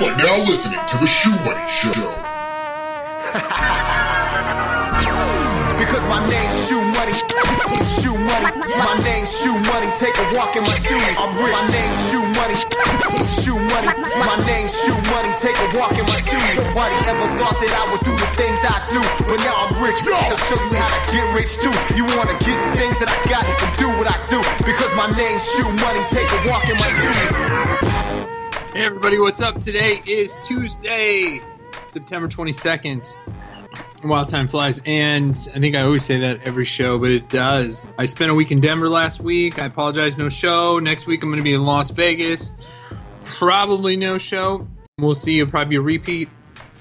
You are now listening to The Shoe Money Show. Because my name's Shoe Money. Shoe Money. My name's Shoe Money. Take a walk in my shoes. I'm rich. My name's Shoe Money. Shoe Money. My name's Shoe Money. Take a walk in my shoes. Nobody ever thought that I would do the things I do. But now I'm rich. I'll show you how to get rich too. You want to get the things that I got and do what I do. Because my name's Shoe Money. Take a walk in my shoes. Hey everybody, what's up? Today is Tuesday, September 22nd. Wild time flies, and I think I always say that every show, but it does. I spent a week in Denver last week. I apologize, no show. Next week I'm going to be in Las Vegas. Probably no show. We'll see. It'll probably be a repeat.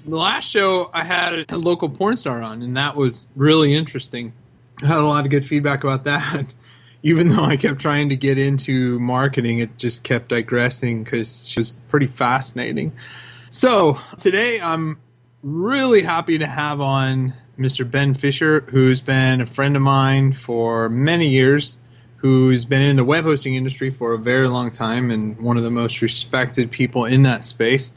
The last show I had a local porn star on, and that was really interesting. I had a lot of good feedback about that. Even though I kept trying to get into marketing, it just kept digressing because she was pretty fascinating. So today I'm really happy to have on Mr. Ben Fisher, who's been a friend of mine for many years, who's been in the web hosting industry for a very long time and one of the most respected people in that space,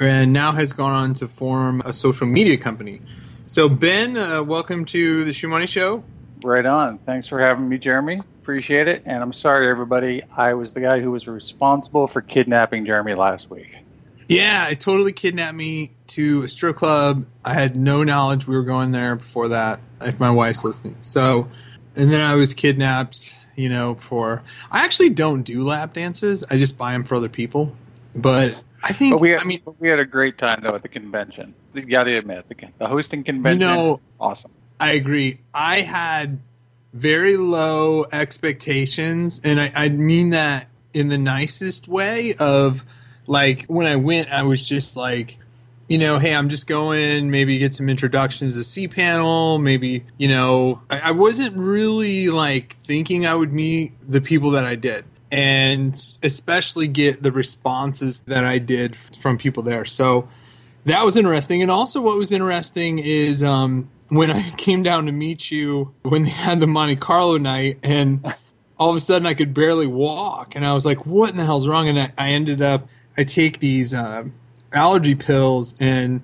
and now has gone on to form a social media company. So Ben, welcome to the Shoe Money Show. Right on. Thanks for having me, Jeremy. Appreciate it. And I'm sorry, everybody. I was the guy who was responsible for kidnapping Jeremy last week. Yeah, it totally kidnapped me to a strip club. I had no knowledge we were going there before that, if my wife's listening. So, and then I was kidnapped, you know, for... I actually don't do lap dances. I just buy them for other people. But I think... we had a great time, though, at the convention. You got to admit, the hosting convention, you know, awesome. I agree. I had very low expectations, and I mean that in the nicest way of, like, when I went, I was just like, you know, hey, I'm just going, maybe get some introductions to cPanel, maybe, you know, I wasn't really, like, thinking I would meet the people that I did, and especially get the responses that I did from people there. So that was interesting. And also what was interesting is... when I came down to meet you, when they had the Monte Carlo night, and all of a sudden I could barely walk, and I was like, what in the hell's wrong? And I ended up, I take these allergy pills, and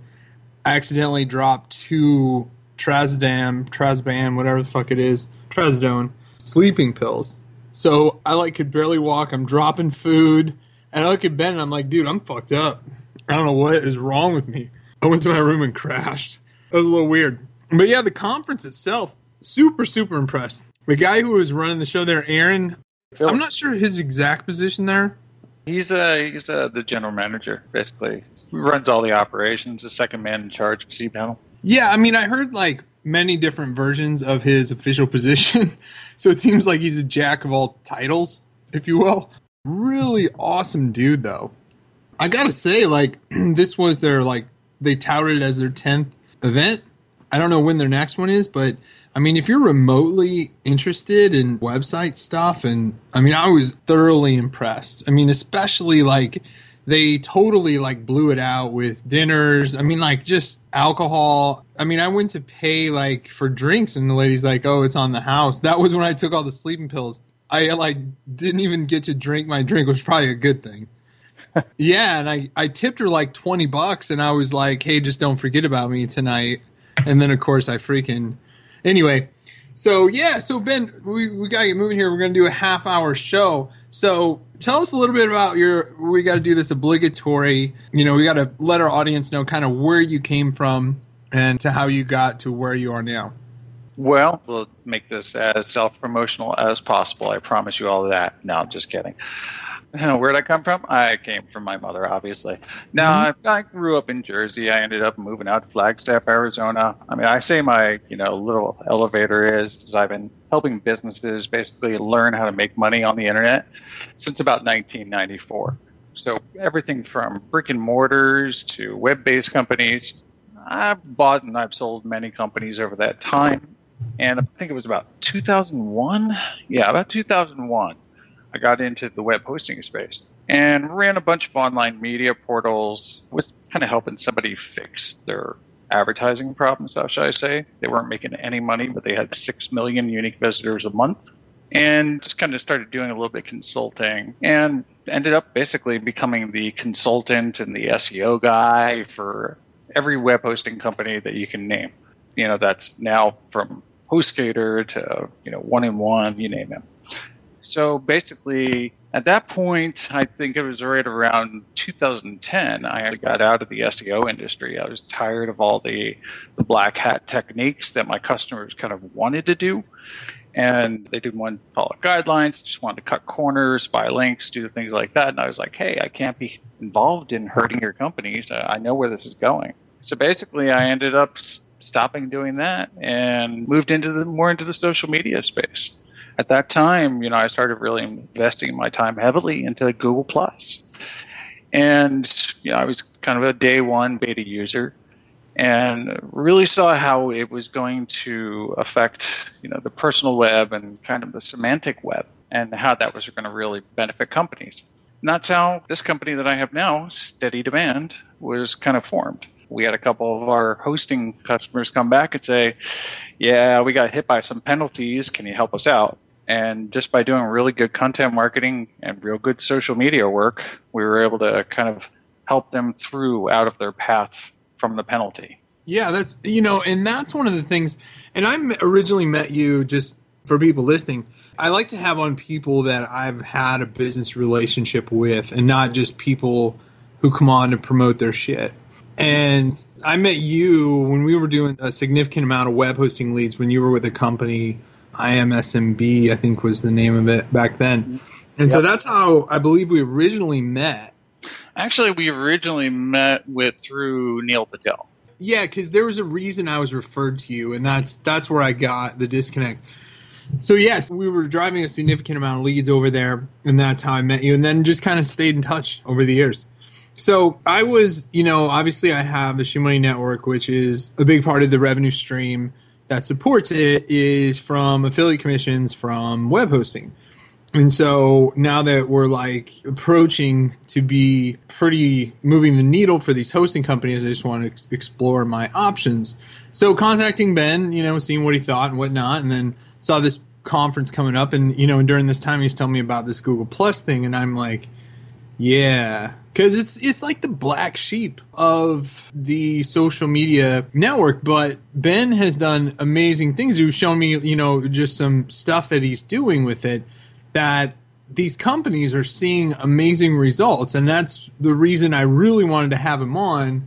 I accidentally dropped 2 Trazodam, whatever the fuck it is, Trazodone, sleeping pills. So I like could barely walk, I'm dropping food, and I look at Ben and I'm like, dude, I'm fucked up. I don't know what is wrong with me. I went to my room and crashed. It was a little weird. But yeah, the conference itself, super, super impressed. The guy who was running the show there, Aaron Phil. I'm not sure his exact position there. He's the general manager, basically. He runs all the operations, the second man in charge of cPanel. Yeah, I mean, I heard like many different versions of his official position. So it seems like he's a jack of all titles, if you will. Really awesome dude, though. I gotta say, like, this was their, like, they touted it as their 10th event. I don't know when their next one is, but, I mean, if you're remotely interested in website stuff, and, I mean, I was thoroughly impressed. I mean, especially, like, they totally, like, blew it out with dinners. I mean, like, just alcohol. I mean, I went to pay, like, for drinks, and the lady's like, oh, it's on the house. That was when I took all the sleeping pills. I, like, didn't even get to drink my drink, which is probably a good thing. Yeah, and I tipped her, like, $20, and I was like, hey, just don't forget about me tonight. And then, of course, I freaking... Anyway, so, yeah. So, Ben, we got to get moving here. We're going to do a half-hour show. So, tell us a little bit about your... We got to do this obligatory... You know, we got to let our audience know kind of where you came from and to how you got to where you are now. Well, we'll make this as self-promotional as possible. I promise you all of that. No, I'm just kidding. Where did I come from? I came from my mother, obviously. Now, I grew up in Jersey. I ended up moving out to Flagstaff, Arizona. I mean, I say my, you know, little elevator is I've been helping businesses basically learn how to make money on the internet since about 1994. So everything from brick and mortars to web-based companies. I've bought and I've sold many companies over that time. And I think it was about 2001. Yeah, about 2001. I got into the web hosting space and ran a bunch of online media portals, was kind of helping somebody fix their advertising problems, how should I say. They weren't making any money, but they had 6 million unique visitors a month. and just kind of started doing a little bit of consulting and ended up basically becoming the consultant and the SEO guy for every web hosting company that you can name. You know, that's now from HostGator to, you know, 1-in-1, you name it. So basically, at that point, I think it was right around 2010, I got out of the SEO industry. I was tired of all the black hat techniques that my customers kind of wanted to do. And they didn't want to follow guidelines, just wanted to cut corners, buy links, do things like that. And I was like, hey, I can't be involved in hurting your companies. I know where this is going. So basically, I ended up stopping doing that and moved into more into the social media space. At that time, you know, I started really investing my time heavily into Google+. And, you know, I was kind of a day one beta user and really saw how it was going to affect, you know, the personal web and kind of the semantic web and how that was going to really benefit companies. And that's how this company that I have now, Steady Demand, was kind of formed. We had a couple of our hosting customers come back and say, yeah, we got hit by some penalties. Can you help us out? And just by doing really good content marketing and real good social media work, we were able to kind of help them through out of their path from the penalty. Yeah, that's, you know, and that's one of the things. And I originally met you, just for people listening, I like to have on people that I've had a business relationship with and not just people who come on to promote their shit. And I met you when we were doing a significant amount of web hosting leads when you were with a company, IMSMB, I think was the name of it back then. And so that's how I believe we originally met. Actually, we originally met through Neil Patel. Yeah, because there was a reason I was referred to you, and that's where I got the disconnect. So yes, we were driving a significant amount of leads over there, and that's how I met you, and then just kind of stayed in touch over the years. So I was, you know, obviously I have the Shoe Money Network, which is a big part of the revenue stream that supports it is from affiliate commissions from web hosting. And so now that we're like approaching to be pretty moving the needle for these hosting companies, I just want to explore my options. So contacting Ben, you know, seeing what he thought and whatnot, and then saw this conference coming up. And, you know, and during this time he's telling me about this Google Plus thing, and I'm like, yeah. Because it's like the black sheep of the social media network. But Ben has done amazing things. He's shown me, you know, just some stuff that he's doing with it that these companies are seeing amazing results. And that's the reason I really wanted to have him on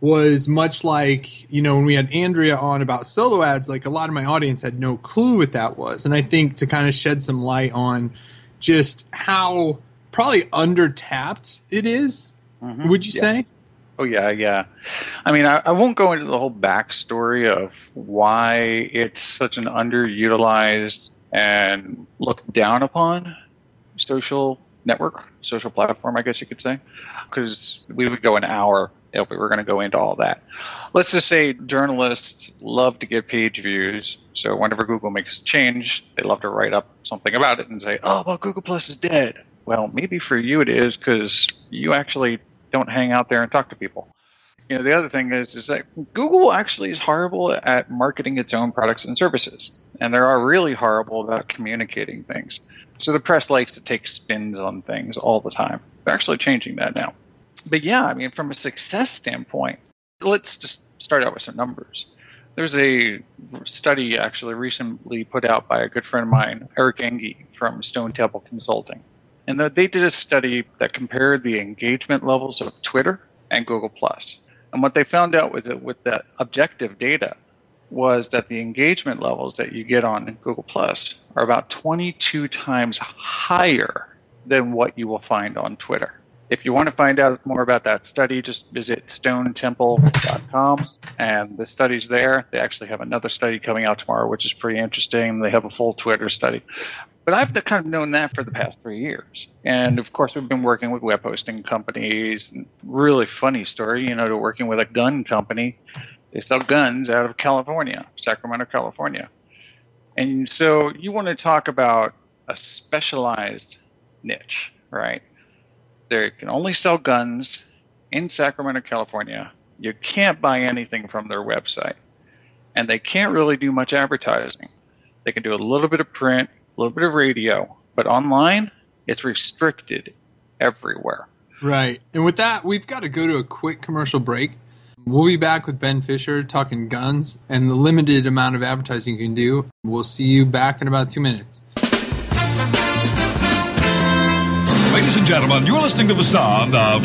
was much like, you know, when we had Andrea on about solo ads, like a lot of my audience had no clue what that was. And I think to kind of shed some light on just how probably under-tapped it is, would you say? Oh, yeah. I mean, I won't go into the whole backstory of why it's such an underutilized and looked down upon social network, social platform, I guess you could say, because we would go an hour if we were going to go into all that. Let's just say journalists love to get page views. So whenever Google makes a change, they love to write up something about it and say, oh, well, Google Plus is dead. Well, maybe for you it is because you actually don't hang out there and talk to people. You know, the other thing is that Google actually is horrible at marketing its own products and services, and they are really horrible about communicating things. So the press likes to take spins on things all the time. They're actually changing that now. But yeah, I mean, from a success standpoint, let's just start out with some numbers. There's a study actually recently put out by a good friend of mine, Eric Enge from Stone Temple Consulting. And they did a study that compared the engagement levels of Twitter and Google+. And what they found out was that with that objective data was that the engagement levels that you get on Google+ are about 22 times higher than what you will find on Twitter. If you want to find out more about that study, just visit stonetemple.com, and the study's there. They actually have another study coming out tomorrow, which is pretty interesting. They have a full Twitter study. But I've kind of known that for the past 3 years. And, of course, we've been working with web hosting companies. Really funny story, you know, to working with a gun company. They sell guns out of California, Sacramento, California. And so you want to talk about a specialized niche, right? They can only sell guns in Sacramento, California. You can't buy anything from their website. And they can't really do much advertising. They can do a little bit of print, a little bit of radio, but online, it's restricted everywhere. Right. And with that, we've got to go to a quick commercial break. We'll be back with Ben Fisher talking guns and the limited amount of advertising you can do. We'll see you back in about 2 minutes. Ladies and gentlemen, you're listening to the sound of...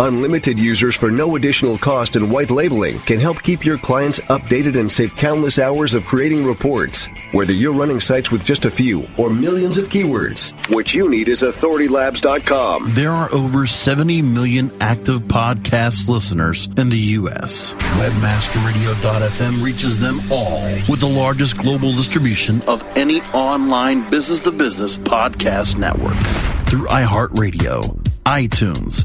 Unlimited users for no additional cost and white labeling can help keep your clients updated and save countless hours of creating reports. Whether you're running sites with just a few or millions of keywords, what you need is AuthorityLabs.com. There are over 70 million active podcast listeners in the U.S. WebmasterRadio.fm reaches them all with the largest global distribution of any online business-to-business podcast network through iHeartRadio, iTunes,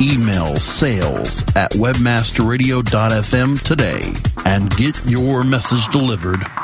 Email sales@webmasterradio.fm today and get your message delivered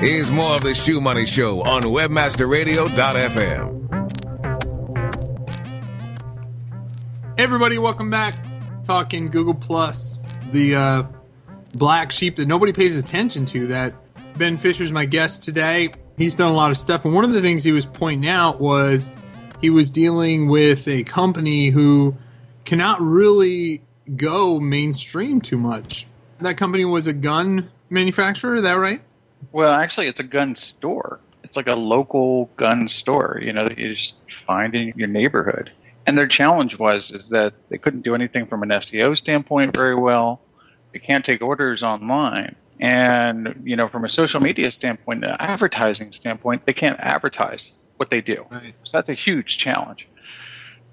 Here's more of the Shoe Money Show on WebmasterRadio.fm. Everybody, welcome back. Talking Google Plus, the black sheep that nobody pays attention to. That Ben Fisher's my guest today. He's done a lot of stuff, and one of the things he was pointing out was he was dealing with a company who cannot really go mainstream too much. That company was a gun manufacturer, is that right? Well, actually, it's a gun store. It's like a local gun store, you know, that you just find in your neighborhood. And their challenge was is that they couldn't do anything from an SEO standpoint very well. They can't take orders online. And, you know, from a social media standpoint, an advertising standpoint, they can't advertise what they do. Right. So that's a huge challenge.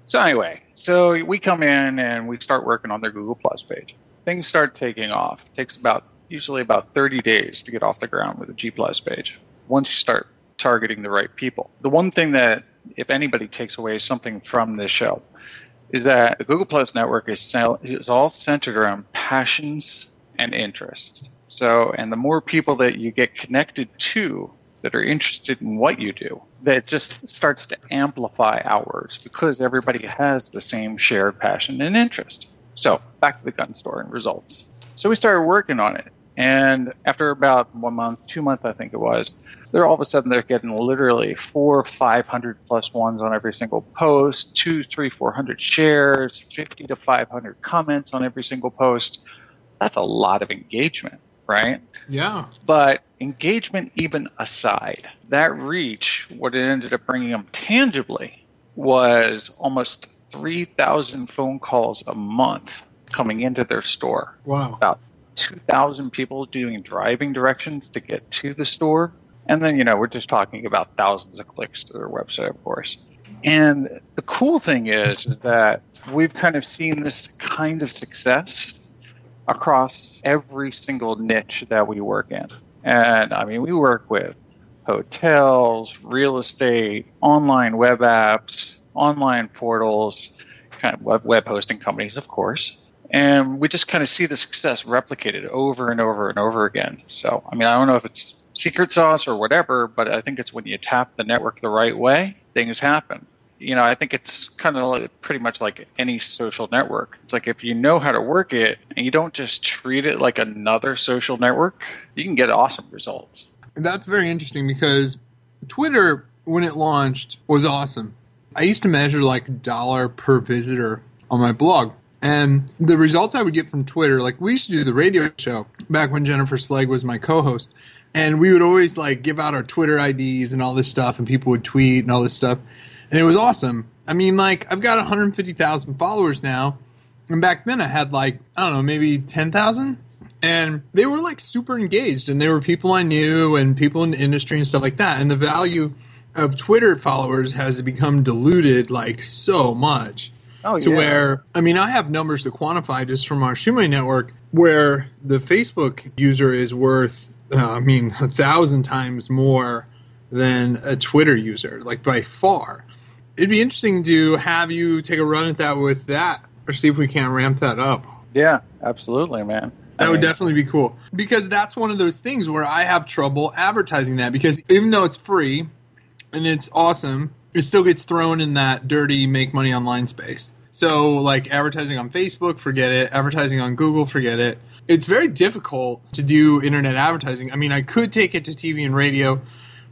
So anyway, so we come in and we start working on their Google Plus page. Things start taking off. It takes usually about 30 days to get off the ground with a G Plus page once you start targeting the right people. The one thing that, if anybody takes away something from this show, is that the Google Plus network is all centered around passions and interests. So, and the more people that you get connected to that are interested in what you do, that just starts to amplify outwards because everybody has the same shared passion and interest. So, back to the gun store and results. So we started working on it. And after about 1 month, 2 months, I think it was, they're all of a sudden they're getting literally 400 or 500 plus ones on every single post, 200, 300, 400 shares, 50 to 500 comments on every single post. That's a lot of engagement, right? Yeah. But engagement even aside, that reach, what it ended up bringing them tangibly was almost 3,000 phone calls a month coming into their store. Wow. About 2,000 people doing driving directions to get to the store. And then, you know, we're just talking about thousands of clicks to their website, of course. And the cool thing is that we've kind of seen this kind of success across every single niche that we work in. And I mean, we work with hotels, real estate, online web apps, online portals, kind of web hosting companies, of course. And we just kind of see the success replicated over and over and over again. So, I mean, I don't know if it's secret sauce or whatever, but I think it's when you tap the network the right way, things happen. You know, I think it's kind of like, pretty much like any social network. It's like if you know how to work it and you don't just treat it like another social network, you can get awesome results. And that's very interesting because Twitter, when it launched, was awesome. I used to measure like dollar per visitor on my blog. And the results I would get from Twitter, like we used to do the radio show back when Jennifer Slegg was my co-host. And we would always like give out our Twitter IDs and all this stuff, and people would tweet and all this stuff. And it was awesome. I mean, like, I've got 150,000 followers now. And back then I had like, I don't know, maybe 10,000. And they were like super engaged. And they were people I knew and people in the industry and stuff like that. And the value of Twitter followers has become diluted like so much. Oh, to yeah. Where, I mean, I have numbers to quantify just from our Shumai network where the Facebook user is worth, I mean, 1,000 times more than a Twitter user, like by far. It'd be interesting to have you take a run at that with that or see if we can ramp that up. Yeah, absolutely, man. That would definitely be cool because that's one of those things where I have trouble advertising that because even though it's free and it's awesome, it still gets thrown in that dirty make money online space. So like advertising on Facebook, forget it. Advertising on Google, forget it. It's very difficult to do internet advertising. I mean, I could take it to TV and radio,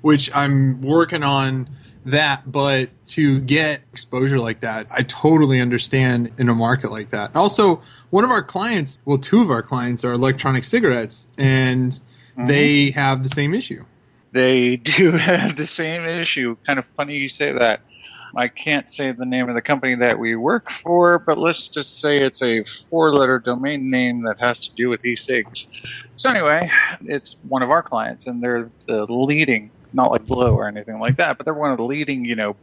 which I'm working on that, but to get exposure like that, I totally understand in a market like that. Also, one of our clients, well, two of our clients are electronic cigarettes, and they have the same issue. They do have the same issue. Kind of funny you say that. I can't say the name of the company that we work for, but let's just say it's a four-letter domain name that has to do with e-cigs. So anyway, it's one of our clients, and they're the leading, not like Blue or anything like that, but they're one of the leading, you know,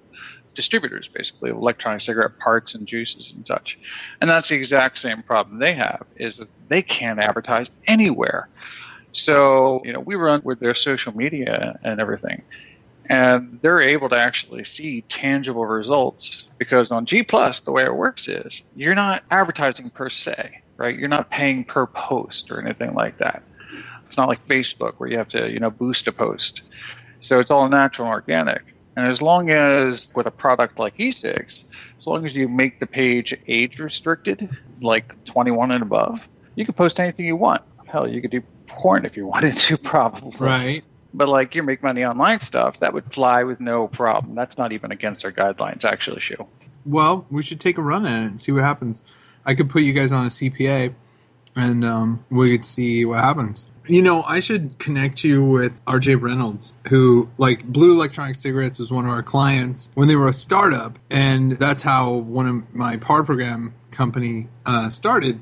distributors, basically, of electronic cigarette parts and juices and such. And that's the exact same problem they have, is that they can't advertise anywhere. So, you know, we run with their social media and everything. And they're able to actually see tangible results because on G+, the way it works is you're not advertising per se, right? You're not paying per post or anything like that. It's not like Facebook where you have to, you know, boost a post. So it's all natural and organic. And as long as with a product like e-cigs, as long as you make the page age restricted, like 21 and above, you can post anything you want. Hell, you could do porn if you wanted to, probably. Right. But like your make money online stuff, that would fly with no problem. That's not even against our guidelines, actually, Shu. Well, we should take a run at it and see what happens. I could put you guys on a CPA, and we could see what happens. You know, I should connect you with R.J. Reynolds, who, like, Blue Electronic Cigarettes was one of our clients when they were a startup. And that's how one of my PAR program company started,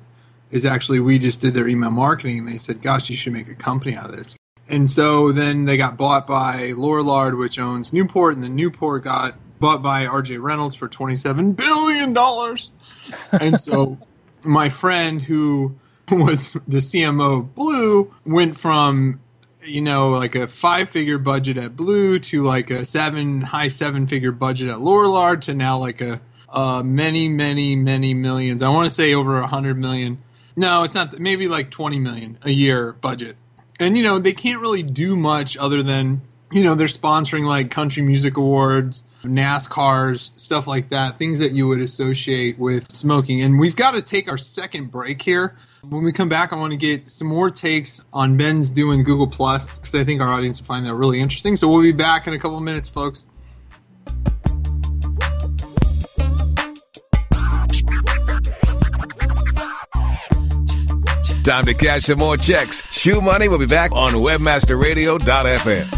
is actually we just did their email marketing. And they said, gosh, you should make a company out of this. And so then they got bought by Lorillard, which owns Newport, and then Newport got bought by R.J. Reynolds for $27 billion. And so my friend who was the CMO of Blue went from, you know, like a five-figure budget at Blue to like a high seven-figure budget at Lorillard to now like a many, many, many millions. I want to say over 100 million. No, it's not. Maybe like 20 million a year budget. And, you know, they can't really do much other than, you know, they're sponsoring like country music awards, NASCARs, stuff like that, things that you would associate with smoking. And we've got to take our second break here. When we come back, I want to get some more takes on Ben's doing Google+, because I think our audience will find that really interesting. So we'll be back in a couple of minutes, folks. Time to cash some more checks. Shoe Money will be back on WebmasterRadio.fm.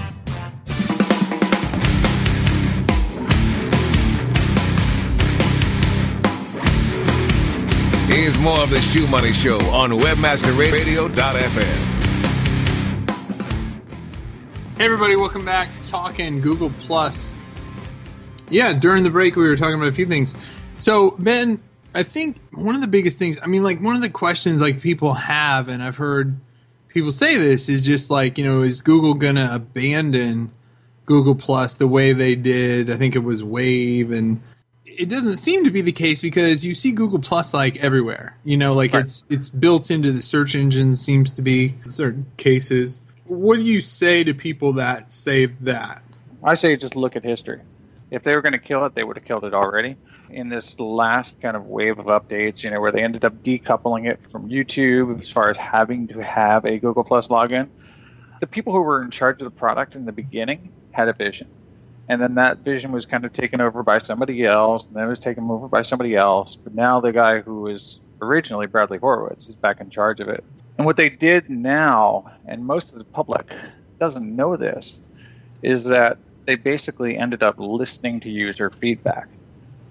Here's more of the Shoe Money Show on WebmasterRadio.fm. Hey everybody, welcome back. Talking Google Plus. Yeah, during the break we were talking about a few things. So Ben, I think one of the biggest things, I mean, like one of the questions like people have, and I've heard people say this, is just like, you know, is Google going to abandon Google Plus the way they did? I think it was Wave, and it doesn't seem to be the case because you see Google Plus like everywhere, you know, like right. It's built into the search engine, seems to be in certain cases. What do you say to people that say that? I say just look at history. If they were going to kill it, they would have killed it already. In this last kind of wave of updates, you know, where they ended up decoupling it from YouTube as far as having to have a Google Plus login, the people who were in charge of the product in the beginning had a vision. And then that vision was kind of taken over by somebody else, and then it was taken over by somebody else. But now the guy who was originally Bradley Horowitz is back in charge of it. And what they did now, and most of the public doesn't know this, is that they basically ended up listening to user feedback.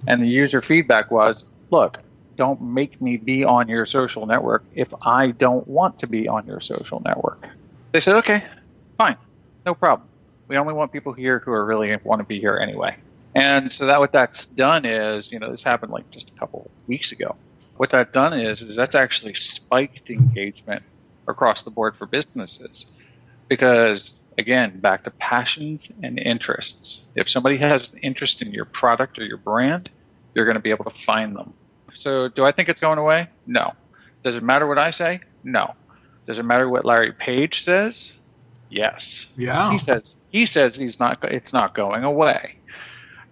And the user feedback was, look, don't make me be on your social network if I don't want to be on your social network. They said, okay, fine, no problem. We only want people here who are really want to be here anyway. And so that what that's done is, you know, this happened like just a couple weeks ago. What that done is that's actually spiked engagement across the board for businesses. Because, again, back to passions and interests. If somebody has an interest in your product or your brand, you're going to be able to find them. So do I think it's going away? No. Does it matter what I say? No. Does it matter what Larry Page says? Yes. Yeah. He says it's not going away.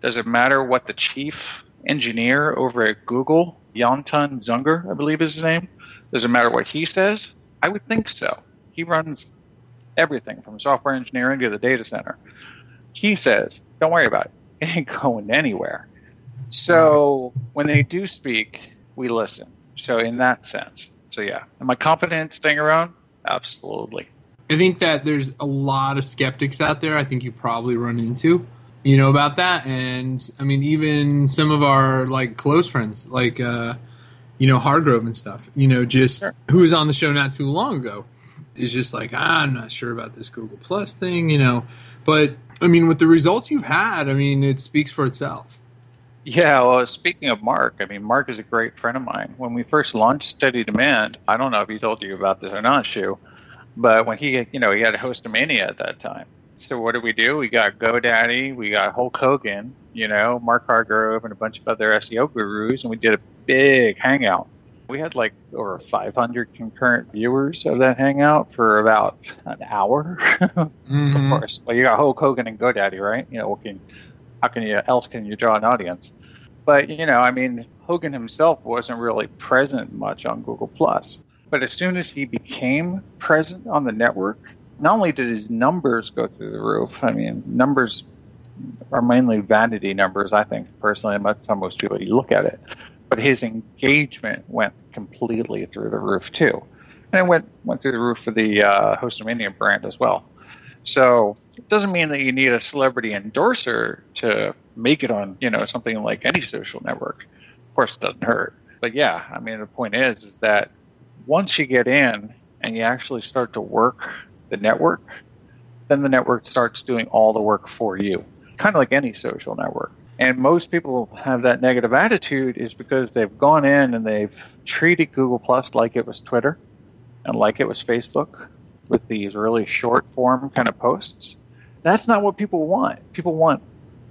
Does it matter what the chief engineer over at Google, Yantun Zunger, I believe is his name, does it matter what he says? I would think so. He runs everything from software engineering to the data center. He says, don't worry about it. It ain't going anywhere. So when they do speak, we listen. So in that sense. So yeah. Am I confident staying around? Absolutely. I think that there's a lot of skeptics out there I think you probably run into, you know, about that. And, I mean, even some of our, like, close friends, like Hargrove and stuff, just sure. Who was on the show not too long ago is just like, I'm not sure about this Google Plus thing, But, with the results you've had, it speaks for itself. Yeah, well, speaking of Mark, Mark is a great friend of mine. When we first launched Steady Demand, I don't know if he told you about this or not, Shu, but when he, he had Hostomania at that time. So what did we do? We got GoDaddy, we got Hulk Hogan, Mark Hargrove, and a bunch of other SEO gurus, and we did a big hangout. We had like over 500 concurrent viewers of that hangout for about an hour. Of course, well, you got Hulk Hogan and GoDaddy, right? How else can you draw an audience? But Hogan himself wasn't really present much on Google Plus. But as soon as he became present on the network, not only did his numbers go through the roof. Numbers are mainly vanity numbers, I think, personally. That's how most people look at it. But his engagement went completely through the roof, too. And it went through the roof for the Hostomania brand as well. So it doesn't mean that you need a celebrity endorser to make it on, something like any social network. Of course, it doesn't hurt. But, yeah, the point is that once you get in and you actually start to work the network, then the network starts doing all the work for you, kind of like any social network. And most people have that negative attitude is because they've gone in and they've treated Google Plus like it was Twitter and like it was Facebook with these really short form kind of posts. That's not what people want. People want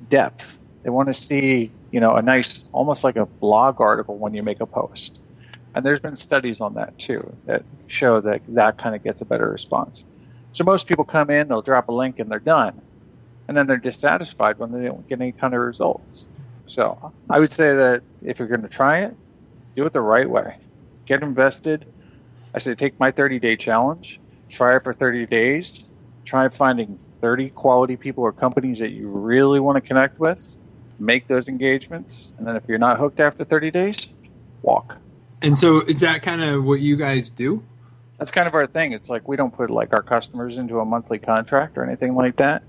depth. They want to see, a nice, almost like a blog article when you make a post. And there's been studies on that too that show that that kind of gets a better response. So most people come in, they'll drop a link and they're done. And then they're dissatisfied when they don't get any kind of results. So I would say that if you're going to try it, do it the right way. Get invested. I say take my 30-day challenge. Try it for 30 days. Try finding 30 quality people or companies that you really want to connect with. Make those engagements. And then if you're not hooked after 30 days, walk. And so is that kind of what you guys do? That's kind of our thing. It's like we don't put like our customers into a monthly contract or anything like that.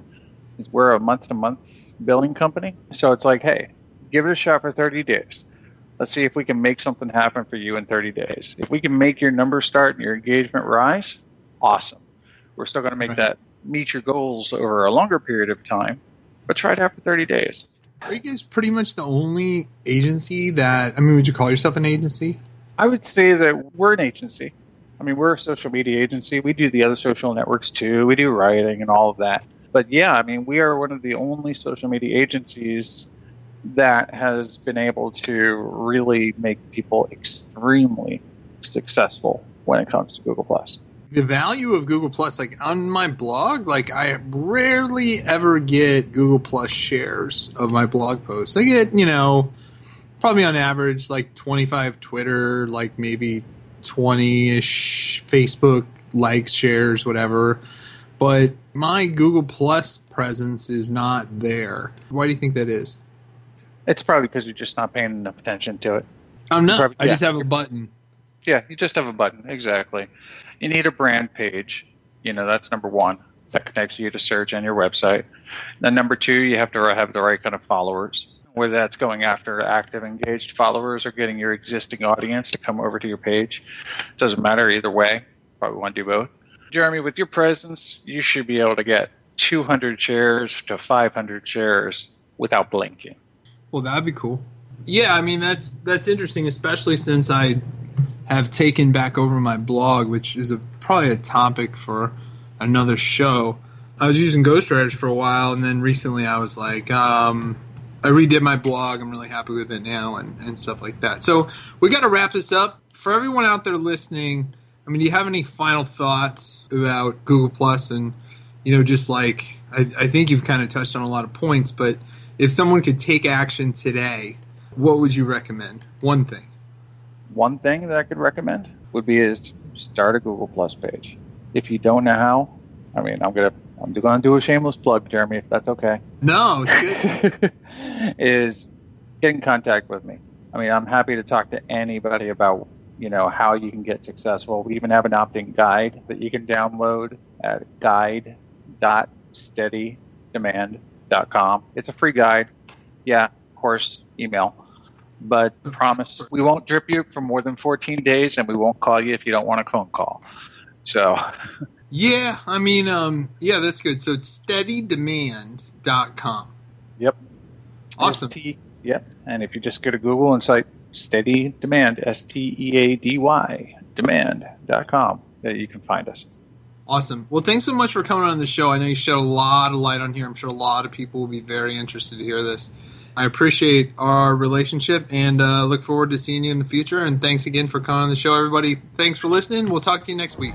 We're a month-to-month billing company. So it's like, hey, give it a shot for 30 days. Let's see if we can make something happen for you in 30 days. If we can make your numbers start and your engagement rise, awesome. We're still going to make that meet your goals over a longer period of time, but try it out for 30 days. Are you guys pretty much the only agency that, would you call yourself an agency? I would say that we're an agency. We're a social media agency. We do the other social networks too. We do writing and all of that. But yeah, we are one of the only social media agencies that has been able to really make people extremely successful when it comes to Google Plus. The value of Google Plus, on my blog, I rarely ever get Google Plus shares of my blog posts. I get, probably on average 25 Twitter, maybe 20-ish Facebook likes, shares, whatever. But my Google Plus presence is not there. Why do you think that is? It's probably because you're just not paying enough attention to it. I'm not. Probably, I just have a button. Yeah, you just have a button. Exactly. You need a brand page. That's number one. That connects you to search and your website. Then number two, you have to have the right kind of followers, whether that's going after active, engaged followers or getting your existing audience to come over to your page. Doesn't matter either way. Probably want to do both. Jeremy, with your presence, you should be able to get 200 shares to 500 shares without blinking. Well, that'd be cool. Yeah, that's interesting, especially since I have taken back over my blog, which is probably a topic for another show. I was using Ghostwriters for a while, and then recently I was like, I redid my blog. I'm really happy with it now and stuff like that. So we got to wrap this up. For everyone out there listening, do you have any final thoughts about Google Plus? And, I think you've kind of touched on a lot of points, but if someone could take action today, what would you recommend? One thing. One thing that I could recommend would be is start a Google Plus page. If you don't know how, I'm going to do a shameless plug, Jeremy, if that's okay. No, it's good. Is get in contact with me. I'm happy to talk to anybody about how you can get successful. We even have an opt-in guide that you can download at guide.steadydemand.com. It's a free guide. Yeah, of course, email. but promise we won't drip you for more than 14 days, and we won't call you if you don't want a phone call. So, yeah, I mean, yeah, that's good. So it's steadydemand.com. Yep. Awesome. Yep. And if you just go to Google and type Steady Demand, S-T-E-A-D-Y, demand.com, you can find us. Awesome. Well, thanks so much for coming on the show. I know you shed a lot of light on here. I'm sure a lot of people will be very interested to hear this. I appreciate our relationship and look forward to seeing you in the future. And thanks again for coming on the show, everybody. Thanks for listening. We'll talk to you next week.